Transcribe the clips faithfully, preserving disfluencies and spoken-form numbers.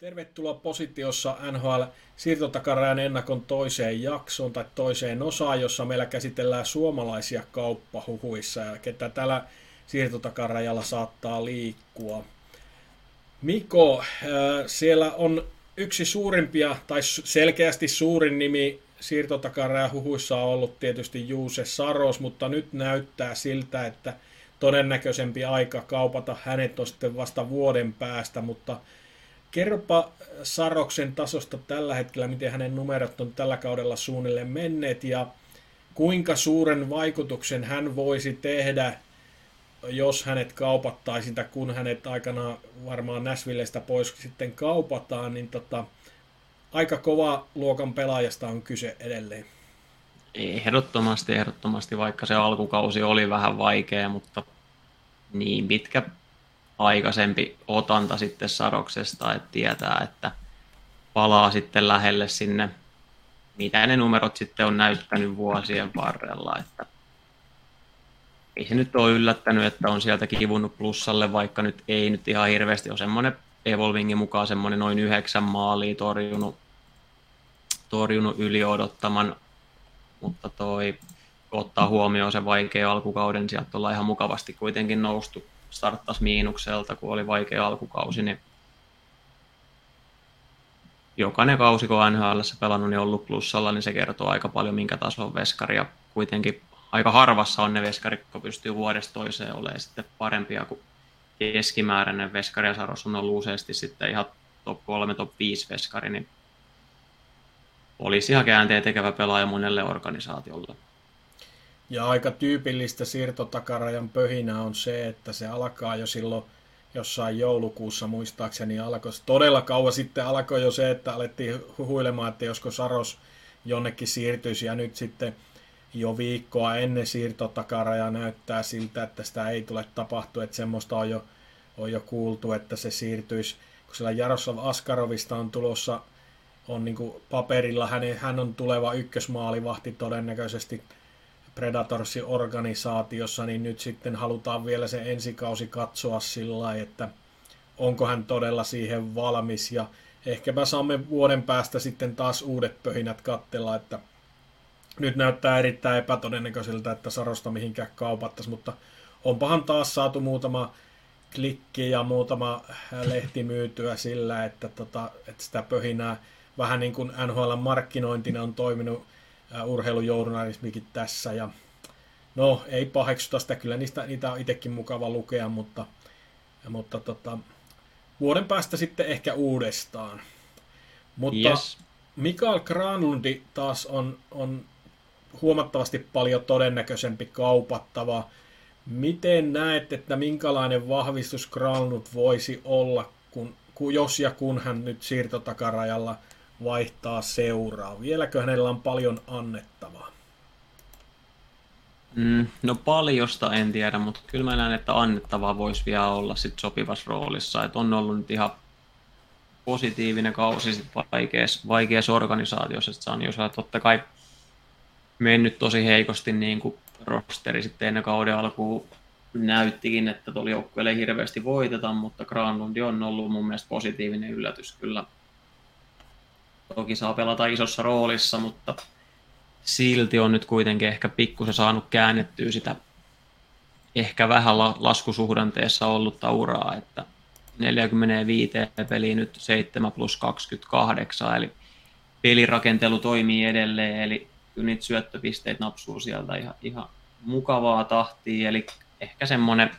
Tervetuloa Positiossa N H L-siirtotakarajan ennakon toiseen jaksoon tai toiseen osaan, jossa meillä käsitellään suomalaisia kauppahuhuissa ja ketä tällä siirtotakarajalla saattaa liikkua. Miko, siellä on yksi suurimpia tai selkeästi suurin nimi siirtotakaran huhuissa on ollut tietysti Juuse Saros, mutta nyt näyttää siltä, että todennäköisempi aika kaupata hänet on sitten vasta vuoden päästä, mutta kerropa Saroksen tasosta tällä hetkellä, miten hänen numerot on tällä kaudella suunnilleen menneet ja kuinka suuren vaikutuksen hän voisi tehdä, jos hänet kaupattaisiin tai kun hänet aikanaan varmaan Nashvillestä pois sitten kaupataan, niin tota, aika kova luokan pelaajasta on kyse edelleen. Ehdottomasti, ehdottomasti, vaikka se alkukausi oli vähän vaikea, mutta niin pitkä aikaisempi otanta sitten Saroksesta, että tietää, että palaa sitten lähelle sinne, mitä ne numerot sitten on näyttänyt vuosien varrella. Että ei se nyt ole yllättänyt, että on sieltä kivunnut plussalle, vaikka nyt ei nyt ihan hirveästi ole semmoinen Evolvingin mukaan semmoinen noin yhdeksän maalia torjunut, torjunut yli odottaman, mutta toi ottaa huomioon se vaikea alkukauden, sieltä ollaan ihan mukavasti kuitenkin noustu. Starttasi miinukselta, kun oli vaikea alkukausi, niin jokainen kausi, kun on N H L:ssä pelannut, niin on ollut plussalla, niin se kertoo aika paljon, minkä tason veskari, ja kuitenkin aika harvassa on ne veskarit, kun pystyy vuodesta toiseen olemaan sitten parempia kuin keskimääräinen veskari, ja Saros on ollut useasti sitten ihan top kolme, top viisi veskari, niin olisi ihan käänteen tekevä pelaaja monelle organisaatiolle. Ja aika tyypillistä siirtotakarajan pöhinä on se, että se alkaa jo silloin jossain joulukuussa muistaakseni alkoi. Todella kauan sitten alkoi jo se, että alettiin huhuilemaan, että josko Saros jonnekin siirtyisi. Ja nyt sitten jo viikkoa ennen siirtotakarajaa näyttää siltä, että sitä ei tule tapahtua. Että semmoista on jo, on jo kuultu, että se siirtyisi. Kun siellä Jaroslav Askarovista on tulossa, on niin kuin paperilla, hänen, hän on tuleva ykkösmaalivahti todennäköisesti Predatorsin organisaatiossa, niin nyt sitten halutaan vielä se ensikausi katsoa sillä lailla, että onko hän todella siihen valmis, ja ehkäpä saamme vuoden päästä sitten taas uudet pöhinät katsella, että nyt näyttää erittäin epätodennäköiseltä, että Sarosta mihinkään kaupattaisiin, mutta onpahan taas saatu muutama klikki ja muutama lehti myytyä sillä, että, tota, että sitä pöhinää vähän niin kuin N H L-markkinointina on toiminut urheilujournalismikin tässä, ja no ei paheksuta sitä, kyllä niistä, niitä on itsekin mukava lukea, mutta, mutta tota, vuoden päästä sitten ehkä uudestaan. Mutta yes. Mikael Granlundi taas on, on huomattavasti paljon todennäköisempi kaupattava. Miten näet, että minkälainen vahvistus Granlund voisi olla, kun, jos ja kun hän nyt siirtotakarajalla vaihtaa seuraa? Vieläkö hänellä on paljon annettavaa? Mm, no paljosta en tiedä, mutta kyllä mä näen, että annettavaa voisi vielä olla sit sopivassa roolissa. Et on ollut nyt ihan positiivinen kausi sit vaikeassa, vaikeassa organisaatiossa. Et saanut, jos on totta kai mennyt tosi heikosti, niin kuin rosteri sitten ennen kauden alkuun näyttikin, että tuolla joukkueella ei hirveästi voiteta, mutta Granlundi on ollut mun mielestä positiivinen yllätys kyllä. Toki saa pelata isossa roolissa, mutta silti on nyt kuitenkin ehkä pikkusen saanut käännettyä sitä ehkä vähän laskusuhdanteessa ollutta uraa, että neljäkymmentäviisi peliä nyt seitsemän plus kaksikymmentäkahdeksan, eli pelirakentelu toimii edelleen, eli kyllä niitä syöttöpisteet napsuu sieltä ihan, ihan mukavaa tahtia, eli ehkä semmoinen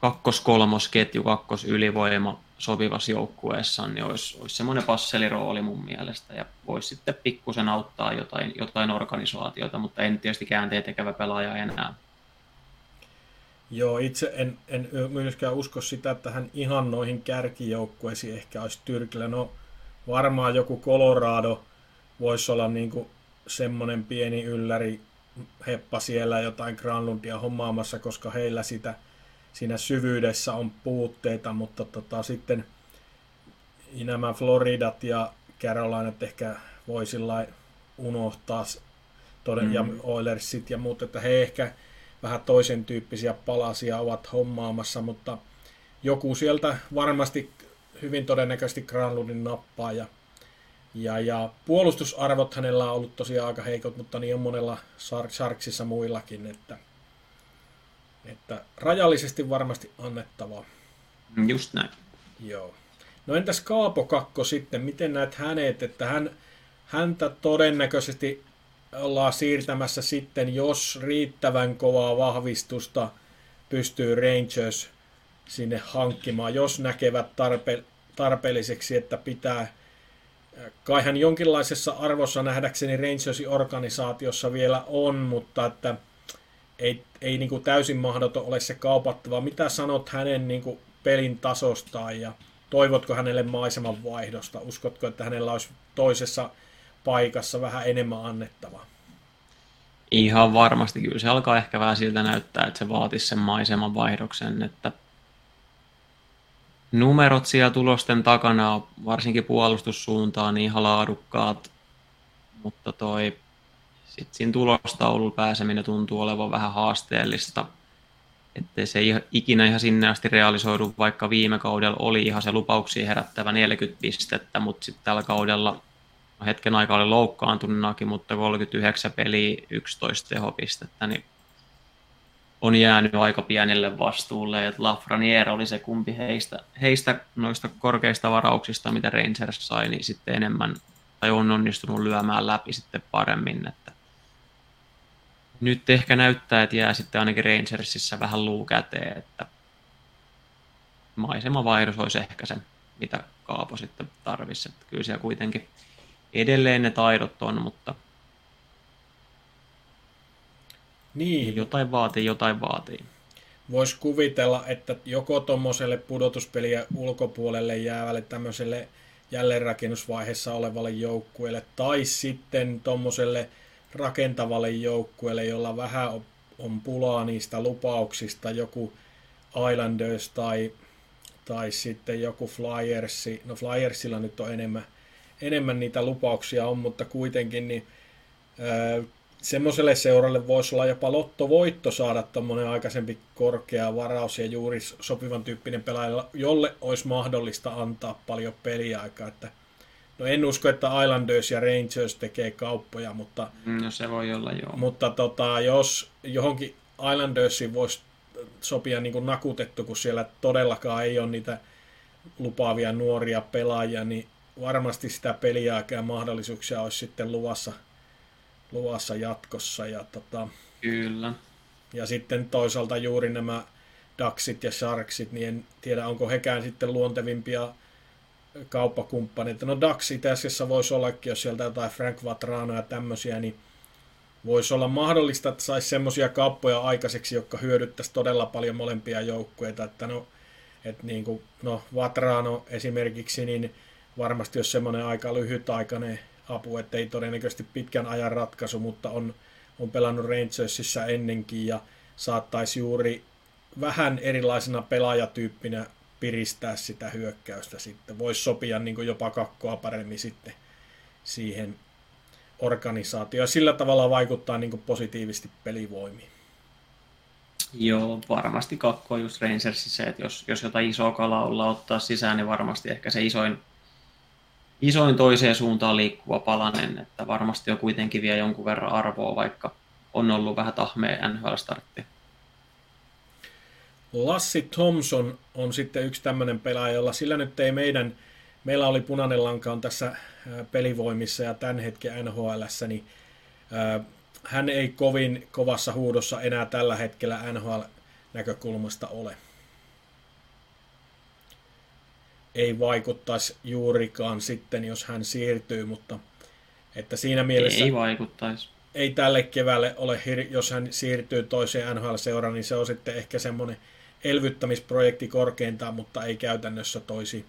kakkos-kolmosketju, kakkosylivoima sopivassa joukkueessa, niin olisi, olisi semmoinen passelirooli mun mielestä, ja voisi sitten pikkusen auttaa jotain, jotain organisaatiota, mutta en tietysti käänteen tekevä pelaaja enää. Joo, itse en, en myöskään usko sitä, että hän ihan noihin kärkijoukkueisiin ehkä olisi tyrkillä. No varmaan joku Colorado voisi olla niin kuin semmoinen pieni ylläri heppa siellä jotain Granlundia hommaamassa, koska heillä sitä siinä syvyydessä on puutteita, mutta tota, sitten nämä Floridat ja Carolinat ehkä voi sillä unohtaa toden, mm. ja Oilersit ja muut, että he ehkä vähän toisen tyyppisiä palasia ovat hommaamassa, mutta joku sieltä varmasti hyvin todennäköisesti Granlundin nappaa. Ja, ja, ja puolustusarvot hänellä on ollut tosiaan aika heikot, mutta niin on monella Sharksissa muillakin, että, että rajallisesti varmasti annettava. Just näin. Joo. No entäs Kaapo Kakko sitten, miten näet hänet, että hän, häntä todennäköisesti ollaan siirtämässä sitten, jos riittävän kovaa vahvistusta pystyy Rangers sinne hankkimaan, jos näkevät tarpe- tarpeelliseksi, että pitää kaihan jonkinlaisessa arvossa nähdäkseni Rangersin organisaatiossa vielä on, mutta että ei, ei niin kuin täysin mahdoton ole se kaupattava. Mitä sanot hänen niin kuin pelin tasostaan ja toivotko hänelle maiseman vaihdosta? Uskotko, että hänellä olisi toisessa paikassa vähän enemmän annettavaa? Ihan varmasti. Kyllä se alkaa ehkä vähän siltä näyttää, että se vaatisi sen maiseman vaihdoksen, että numerot siellä tulosten takana, varsinkin puolustussuuntaan, niin ihan laadukkaat, mutta toi sit siinä tulostaululla pääseminen tuntuu olevan vähän haasteellista, ettei se ikinä ihan sinne asti realisoidu, vaikka viime kaudella oli ihan se lupauksia herättävä neljäkymmentä pistettä, mutta sitten tällä kaudella hetken aikaa oli loukkaantunenakin, mutta kolmekymmentäyhdeksän peliä, yksitoista tehopistettä, niin on jäänyt aika pienelle vastuulle. Et Lafrenière oli se kumpi heistä, heistä noista korkeista varauksista, mitä Rangers sai, niin sitten enemmän tai on onnistunut lyömään läpi sitten paremmin. Että nyt ehkä näyttää, että jää sitten ainakin Rangersissa vähän luu käteen, että maisemavaihdos olisi ehkä sen, mitä Kaapo sitten tarvisi. Että kyllä siellä kuitenkin edelleen ne taidot on, mutta niin. Jotain vaatii, jotain vaatii. Voisi kuvitella, että joko tuommoiselle pudotuspeliä ulkopuolelle jäävälle tämmöiselle jälleenrakennusvaiheessa olevalle joukkueelle tai sitten tuommoiselle rakentavalle joukkueelle, jolla vähän on pulaa niistä lupauksista, joku Islanders tai, tai sitten joku Flyers. No Flyersilla nyt on enemmän, enemmän niitä lupauksia on, mutta kuitenkin niin, öö, semmoiselle seuralle voisi olla jopa lottovoitto saada tuommoinen aikaisempi korkea varaus ja juuri sopivan tyyppinen pelaaja, jolle olisi mahdollista antaa paljon peliaikaa. Että, no en usko, että Islanders ja Rangers tekee kauppoja, mutta, no, se voi olla, joo. Mutta tota, jos johonkin Islandersiin voisi sopia niin kuin nakutettu, kun siellä todellakaan ei ole niitä lupaavia nuoria pelaajia, niin varmasti sitä peliaikaa ja mahdollisuuksia olisi sitten luvassa luvassa jatkossa. Ja, tota, Kyllä. ja sitten toisaalta juuri nämä Ducksit ja Sharksit, niin en tiedä, onko hekään sitten luontevimpia kauppakumppaneita. No Ducks itse asiassa voisi ollakin, jos sieltä jotain Frank Vatrano ja tämmöisiä, niin voisi olla mahdollista, että saisi semmoisia kauppoja aikaiseksi, jotka hyödyttäisi todella paljon molempia joukkueita. Että no, et niin kuin, no Vatrano esimerkiksi, niin varmasti jos semmoinen aika lyhytaikainen apu, ettei todennäköisesti pitkän ajan ratkaisu, mutta on, on pelannut Rangersissa ennenkin ja saattaisi juuri vähän erilaisena pelaajatyyppinä piristää sitä hyökkäystä sitten. Voisi sopia niin kuin jopa Kakkoa paremmin sitten siihen organisaatioon. Sillä tavalla vaikuttaa niin kuin positiivisesti pelivoimiin. Joo, varmasti Kakko on just Rangersissa, että jos, jos jotain isoa kalaa ollaan ottaa sisään, niin varmasti ehkä se isoin Isoin toiseen suuntaan liikkuva palanen, että varmasti on kuitenkin vielä jonkun verran arvoa, vaikka on ollut vähän tahmea N H L-startti. Lassi Thomson on sitten yksi tämmöinen pelaaja, jolla sillä nyt ei meidän, meillä oli punainen lanka on tässä pelivoimissa ja tämän hetken N H L:ssä, niin hän ei kovin kovassa huudossa enää tällä hetkellä N H L-näkökulmasta ole. Ei vaikuttaisi juurikaan sitten, jos hän siirtyy, mutta että siinä mielessä ei vaikuttaisi. Ei tälle keväälle ole, jos hän siirtyy toiseen N H L-seuraan, niin se on sitten ehkä semmoinen elvyttämisprojekti korkeintaan, mutta ei käytännössä toisi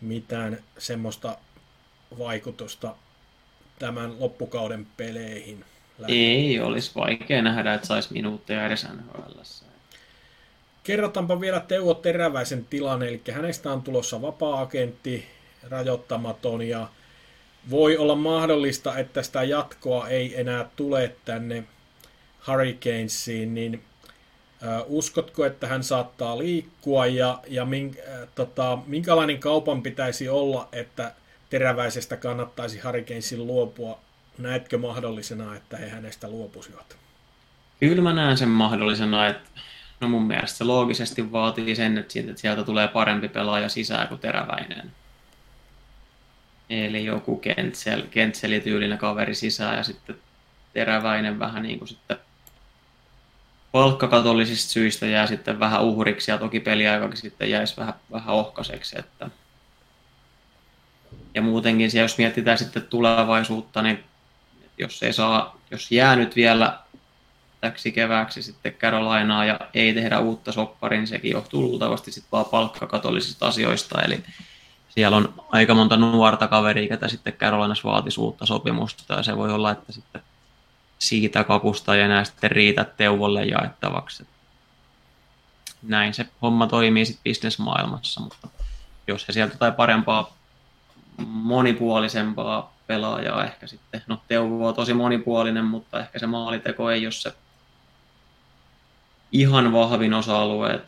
mitään semmoista vaikutusta tämän loppukauden peleihin. Ei olisi vaikea nähdä, että saisi minuutteja edes N H L:ssä. Kerrotaanpa vielä Teuvo Teräväisen tilanne, eli hänestä on tulossa vapaa-agentti, rajoittamaton, ja voi olla mahdollista, että sitä jatkoa ei enää tule tänne Hurricanesiin, niin Uskotko, että hän saattaa liikkua ja, ja min, äh, tota, minkälainen kaupan pitäisi olla, että Teräväisestä kannattaisi Hurricanesin luopua? Näetkö mahdollisena, että he hänestä luopuisivat? Kyllä mä näen sen mahdollisena, että no mun mielestä se loogisesti vaatii sen, että sieltä tulee parempi pelaaja sisään kuin Teräväinen. Eli joku kentsel, kentselityylinen kaveri sisään ja sitten Teräväinen vähän niin kuin sitten palkkakatollisista syistä jää sitten vähän uhriksi ja toki peliaikakin sitten jäisi vähän, vähän ohkaiseksi. Että. Ja muutenkin, jos mietitään sitten tulevaisuutta, niin jos ei saa, jos jää nyt vielä täksi kevääksi sitten Carolinaa ja ei tehdä uutta sopparia, niin sekin johtuu luultavasti sitten vaan palkkakatollisista asioista. Eli siellä on aika monta nuorta kaveria, ketä sitten Carolinassa vaatisi uutta sopimusta ja se voi olla, että sitten siitä kakusta ei enää sitten riitä Teuvolle jaettavaksi. Näin se homma toimii sitten bisnesmaailmassa, mutta jos he sieltä tai parempaa, monipuolisempaa pelaajaa ehkä sitten. No Teuvo on tosi monipuolinen, mutta ehkä se maaliteko ei ole se ihan vahvin osa-alue.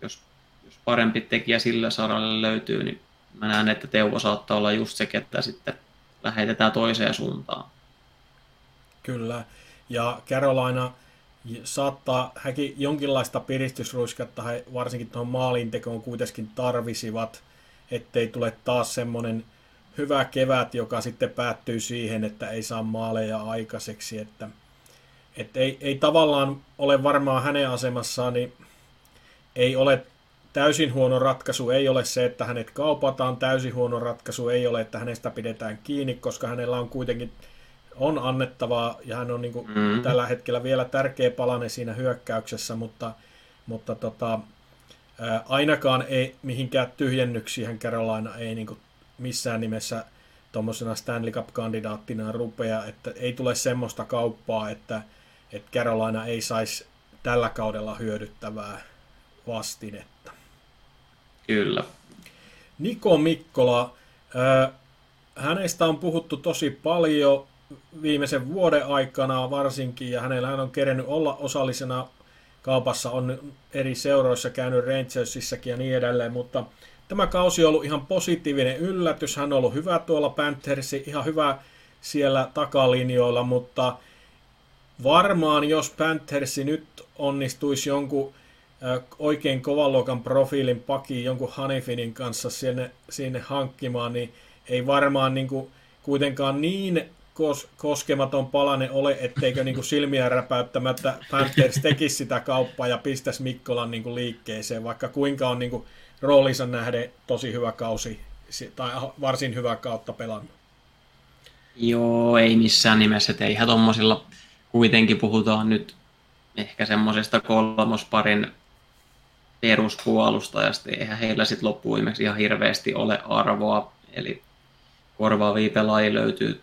Jos, jos parempi tekijä sillä saralle löytyy, niin mä näen, että Teuvo saattaa olla just se, että sitten lähetetään toiseen suuntaan. Kyllä, ja Carolina saattaa häkin jonkinlaista piristysruisketta, he varsinkin tuohon maalintekoon kuitenkin tarvisivat, ettei tule taas semmoinen hyvä kevät, joka sitten päättyy siihen, että ei saa maaleja aikaiseksi. Että, et ei, ei tavallaan ole varmaan hänen asemassaan, niin ei ole täysin huono ratkaisu, ei ole se, että hänet kaupataan, täysin huono ratkaisu, ei ole, että hänestä pidetään kiinni, koska hänellä on kuitenkin on annettavaa ja hän on niin kuin mm. tällä hetkellä vielä tärkeä palanen siinä hyökkäyksessä, mutta, mutta tota, ää, ainakaan ei mihinkään tyhjennyksiin Carolina ei niin kuin missään nimessä tuommoisena Stanley Cup-kandidaattina rupea, että ei tule semmoista kauppaa, että, että Carolina ei saisi tällä kaudella hyödyttävää vastinetta. Kyllä. Niko Mikkola, ää, hänestä on puhuttu tosi paljon viimeisen vuoden aikana varsinkin, ja hänellä on kerennyt olla osallisena kaupassa, on eri seuroissa käynyt Rangersissäkin ja niin edelleen, mutta tämä kausi on ollut ihan positiivinen yllätys, hän on ollut hyvä tuolla Panthersin, ihan hyvä siellä takalinjoilla, mutta varmaan jos Panthersi nyt onnistuisi jonkun oikein kovan luokan profiilin pakiin jonkun Hanifinin kanssa sinne, sinne hankkimaan, niin ei varmaan niin kuin kuitenkaan niin Kos- koskematon palanen ole, etteikö niinku silmiä räpäyttämättä Panthers tekisi sitä kauppaa ja pistäisi Mikkolan niinku liikkeeseen, vaikka kuinka on niinku roolinsa nähden tosi hyvä kausi tai varsin hyvä kautta pelannut. Joo, ei missään nimessä, että eihän tommosilla kuitenkin puhutaan nyt ehkä semmoisesta kolmosparin peruspuolustajasta, eihän heillä sitten loppuimeksi ihan hirveästi ole arvoa, eli korvaavia pelaajia löytyy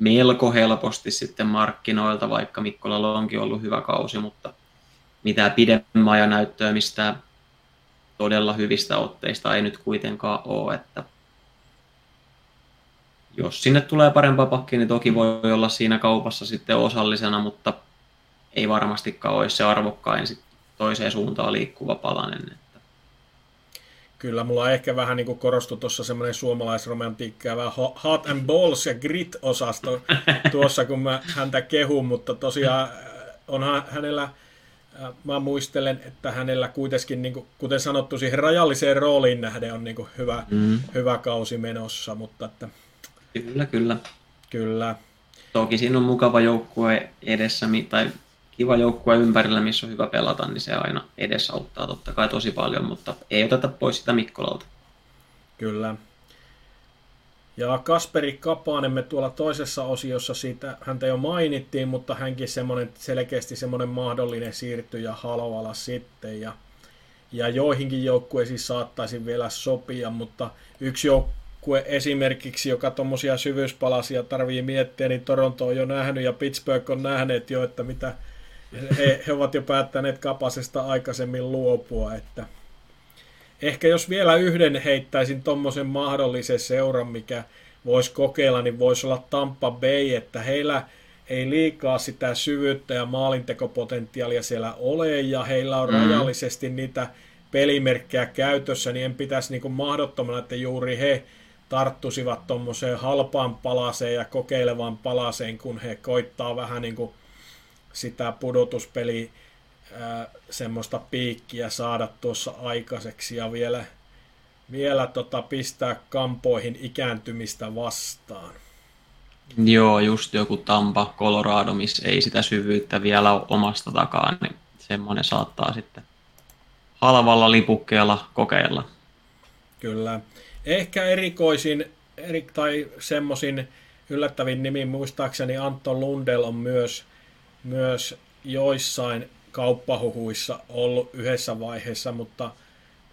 melko helposti sitten markkinoilta, vaikka Mikkolalla onkin ollut hyvä kausi, mutta mitään pidemmän ajan näyttöä mistään todella hyvistä otteista ei nyt kuitenkaan ole. Että jos sinne tulee parempaa pakkia, niin toki voi olla siinä kaupassa sitten osallisena, mutta ei varmastikaan ole se arvokkain toiseen suuntaan liikkuva palanen. Kyllä, mulla ehkä vähän niin kuin korostui tuossa semmoinen suomalaisromantiikka, vähän hot and balls ja grit-osasto tuossa, kun mä häntä kehun, mutta tosiaan onhan hänellä, mä muistelen, että hänellä kuitenkin, niin kuin, kuten sanottu, siihen rajalliseen rooliin nähden on niin kuin hyvä, mm. hyvä kausi menossa, mutta että... Kyllä, kyllä. Kyllä. Toki siinä on mukava joukkue edessä, tai kiva joukkue ympärillä, missä on hyvä pelata, niin se aina edesauttaa totta kai tosi paljon, mutta ei oteta pois sitä Mikkolalta. Kyllä. Ja Kasperi Kapanen me tuolla toisessa osiossa siitä, häntä jo mainittiin, mutta hänkin semmoinen, selkeästi semmoinen mahdollinen siirtyjä Haloala sitten, ja, ja joihinkin joukkueisiin saattaisi vielä sopia, mutta yksi joukkue esimerkiksi, joka tuommoisia syvyyspalasia tarvii miettiä, niin Toronto on jo nähnyt ja Pittsburgh on nähneet jo, että mitä He, he ovat jo päättäneet Kapasesta aikaisemmin luopua, että ehkä jos vielä yhden heittäisin tommosen mahdollisen seuran, mikä voisi kokeilla, niin voisi olla Tampa Bay, että heillä ei liikaa sitä syvyyttä ja maalintekopotentiaalia siellä ole, ja heillä on mm. rajallisesti niitä pelimerkkejä käytössä, niin en pitäisi niin kuin mahdottomana, että juuri he tarttuisivat tuommoiseen halpaan palaseen ja kokeilevaan palaseen, kun he koittaa vähän niin kuin sitä pudotuspeliä, semmoista piikkiä saada tuossa aikaiseksi ja vielä, vielä tota pistää kampoihin ikääntymistä vastaan. Joo, just joku Tampa, Colorado, missä ei sitä syvyyttä vielä ole omasta takaa, niin semmoinen saattaa sitten halvalla lipukkeella kokeilla. Kyllä. Ehkä erikoisin eri, tai semmoisin yllättävin nimi, muistaakseni Anton Lundell on myös, myös joissain kauppahuhuissa ollut yhdessä vaiheessa, mutta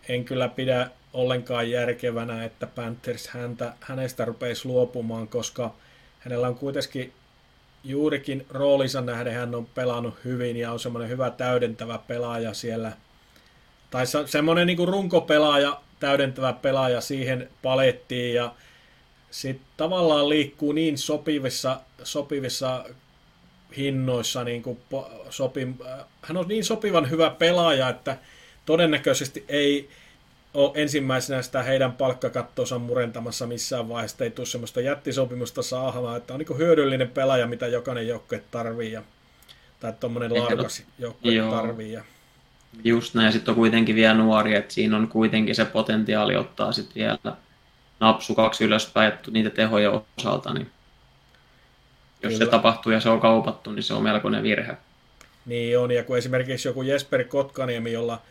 en kyllä pidä ollenkaan järkevänä, että Panthers häntä, hänestä rupeisi luopumaan, koska hänellä on kuitenkin juurikin roolinsa nähden, hän on pelannut hyvin ja on semmoinen hyvä täydentävä pelaaja siellä, tai semmoinen niin kuin runkopelaaja, täydentävä pelaaja siihen palettiin, ja sitten tavallaan liikkuu niin sopivissa, sopivissa hinnoissa, niin kuin sopi, hän on niin sopivan hyvä pelaaja, että todennäköisesti ei ole ensimmäisenä sitä heidän palkkakattonsa murentamassa missään vaiheessa, ei tule semmoista jättisopimusta saahamaan, että on niin kuin hyödyllinen pelaaja, mitä jokainen joukkue tarvii, ja, tai tuommoinen laadukas joukkue tarvii. Ja. Just näin, ja sitten on kuitenkin vielä nuori, että siinä on kuitenkin se potentiaali ottaa sitten vielä napsu kaksi ylöspäin niitä tehoja osalta, niin jos kyllä se tapahtuu ja se on kaupattu, niin se on melkoinen virhe. Niin on, ja kun esimerkiksi joku Jesper Kotkaniemi, jolla,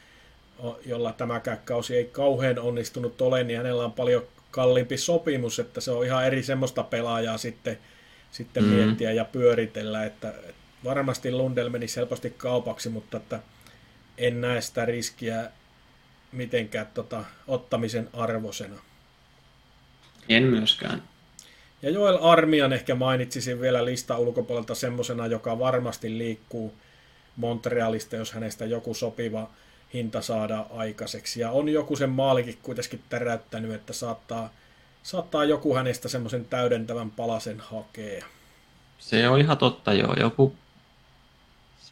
jolla tämäkään kausi ei kauhean onnistunut ole, niin hänellä on paljon kalliimpi sopimus, että se on ihan eri semmoista pelaajaa sitten, sitten mm-hmm. miettiä ja pyöritellä, että, että varmasti Lundell menisi helposti kaupaksi, mutta että en näe sitä riskiä mitenkään tota, ottamisen arvosena. En myöskään. Ja Joël Armian ehkä mainitsisin vielä listan ulkopuolelta semmoisena, joka varmasti liikkuu Montrealista, jos hänestä joku sopiva hinta saadaan aikaiseksi. Ja on joku sen maalikin kuitenkin täräyttänyt, että saattaa, saattaa joku hänestä semmoisen täydentävän palasen hakea. Se on ihan totta, joo. Joku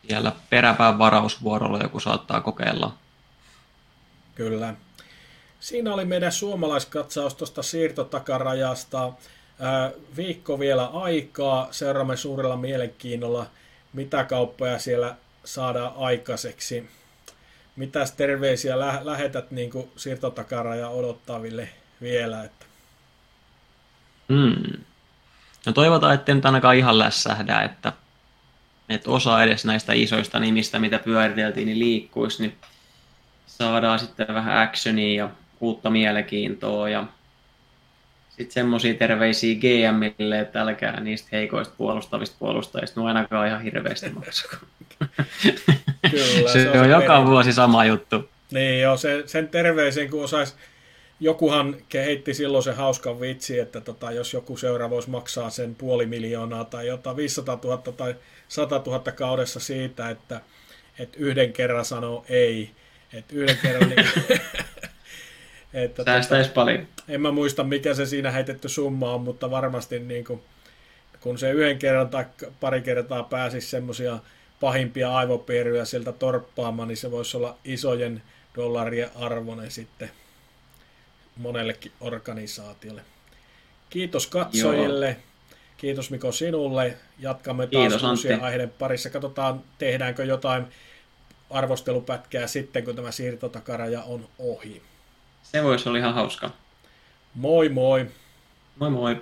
siellä peräpään varausvuorolla joku saattaa kokeilla. Kyllä. Siinä oli meidän suomalaiskatsaus tuosta siirtotakarajasta. Viikko vielä aikaa. Seuraamme suurella mielenkiinnolla, mitä kauppoja siellä saadaan aikaiseksi. Mitäs terveisiä lä- lähetät niin kuin siirtotakaraja odottaville vielä? Että. Hmm. No toivotaan, ettei nyt ainakaan ihan lässähdä, että että osa edes näistä isoista nimistä, mitä pyöriteltiin, niin liikkuisi, niin saadaan sitten vähän actionia ja uutta mielenkiintoa. Ja sitten semmoisia terveisiä G M:ille, että älkää niistä heikoista puolustavista puolustajista, no ainakaan ihan hirveästi maksaa. Kyllä, se, se on, on se joka perin vuosi sama juttu. Niin joo, se, sen terveisen kun osaisi, jokuhan heitti silloin se hauskan vitsi, että tota, jos joku seura voisi maksaa sen puoli miljoonaa tai jotain viisisataatuhatta tai satatuhatta kaudessa siitä, että et yhden kerran sanoo ei. Et yhden kerran, niin, että säästäisi tota, paljon. En mä muista, mikä se siinä heitetty summa on, mutta varmasti niin kun, kun se yhden kerran tai pari kertaa pääsisi semmoisia pahimpia aivopiiryjä sieltä torppaamaan, niin se voisi olla isojen dollarien arvoinen sitten monellekin organisaatiolle. Kiitos katsojille. Joo. Kiitos Miko sinulle. Jatkamme taas kiitos, uusien Antti aiheiden parissa. Katsotaan, tehdäänkö jotain arvostelupätkää sitten, kun tämä siirtotakaraja on ohi. Se voisi olla ihan hauska. Moi moi. Moi moi.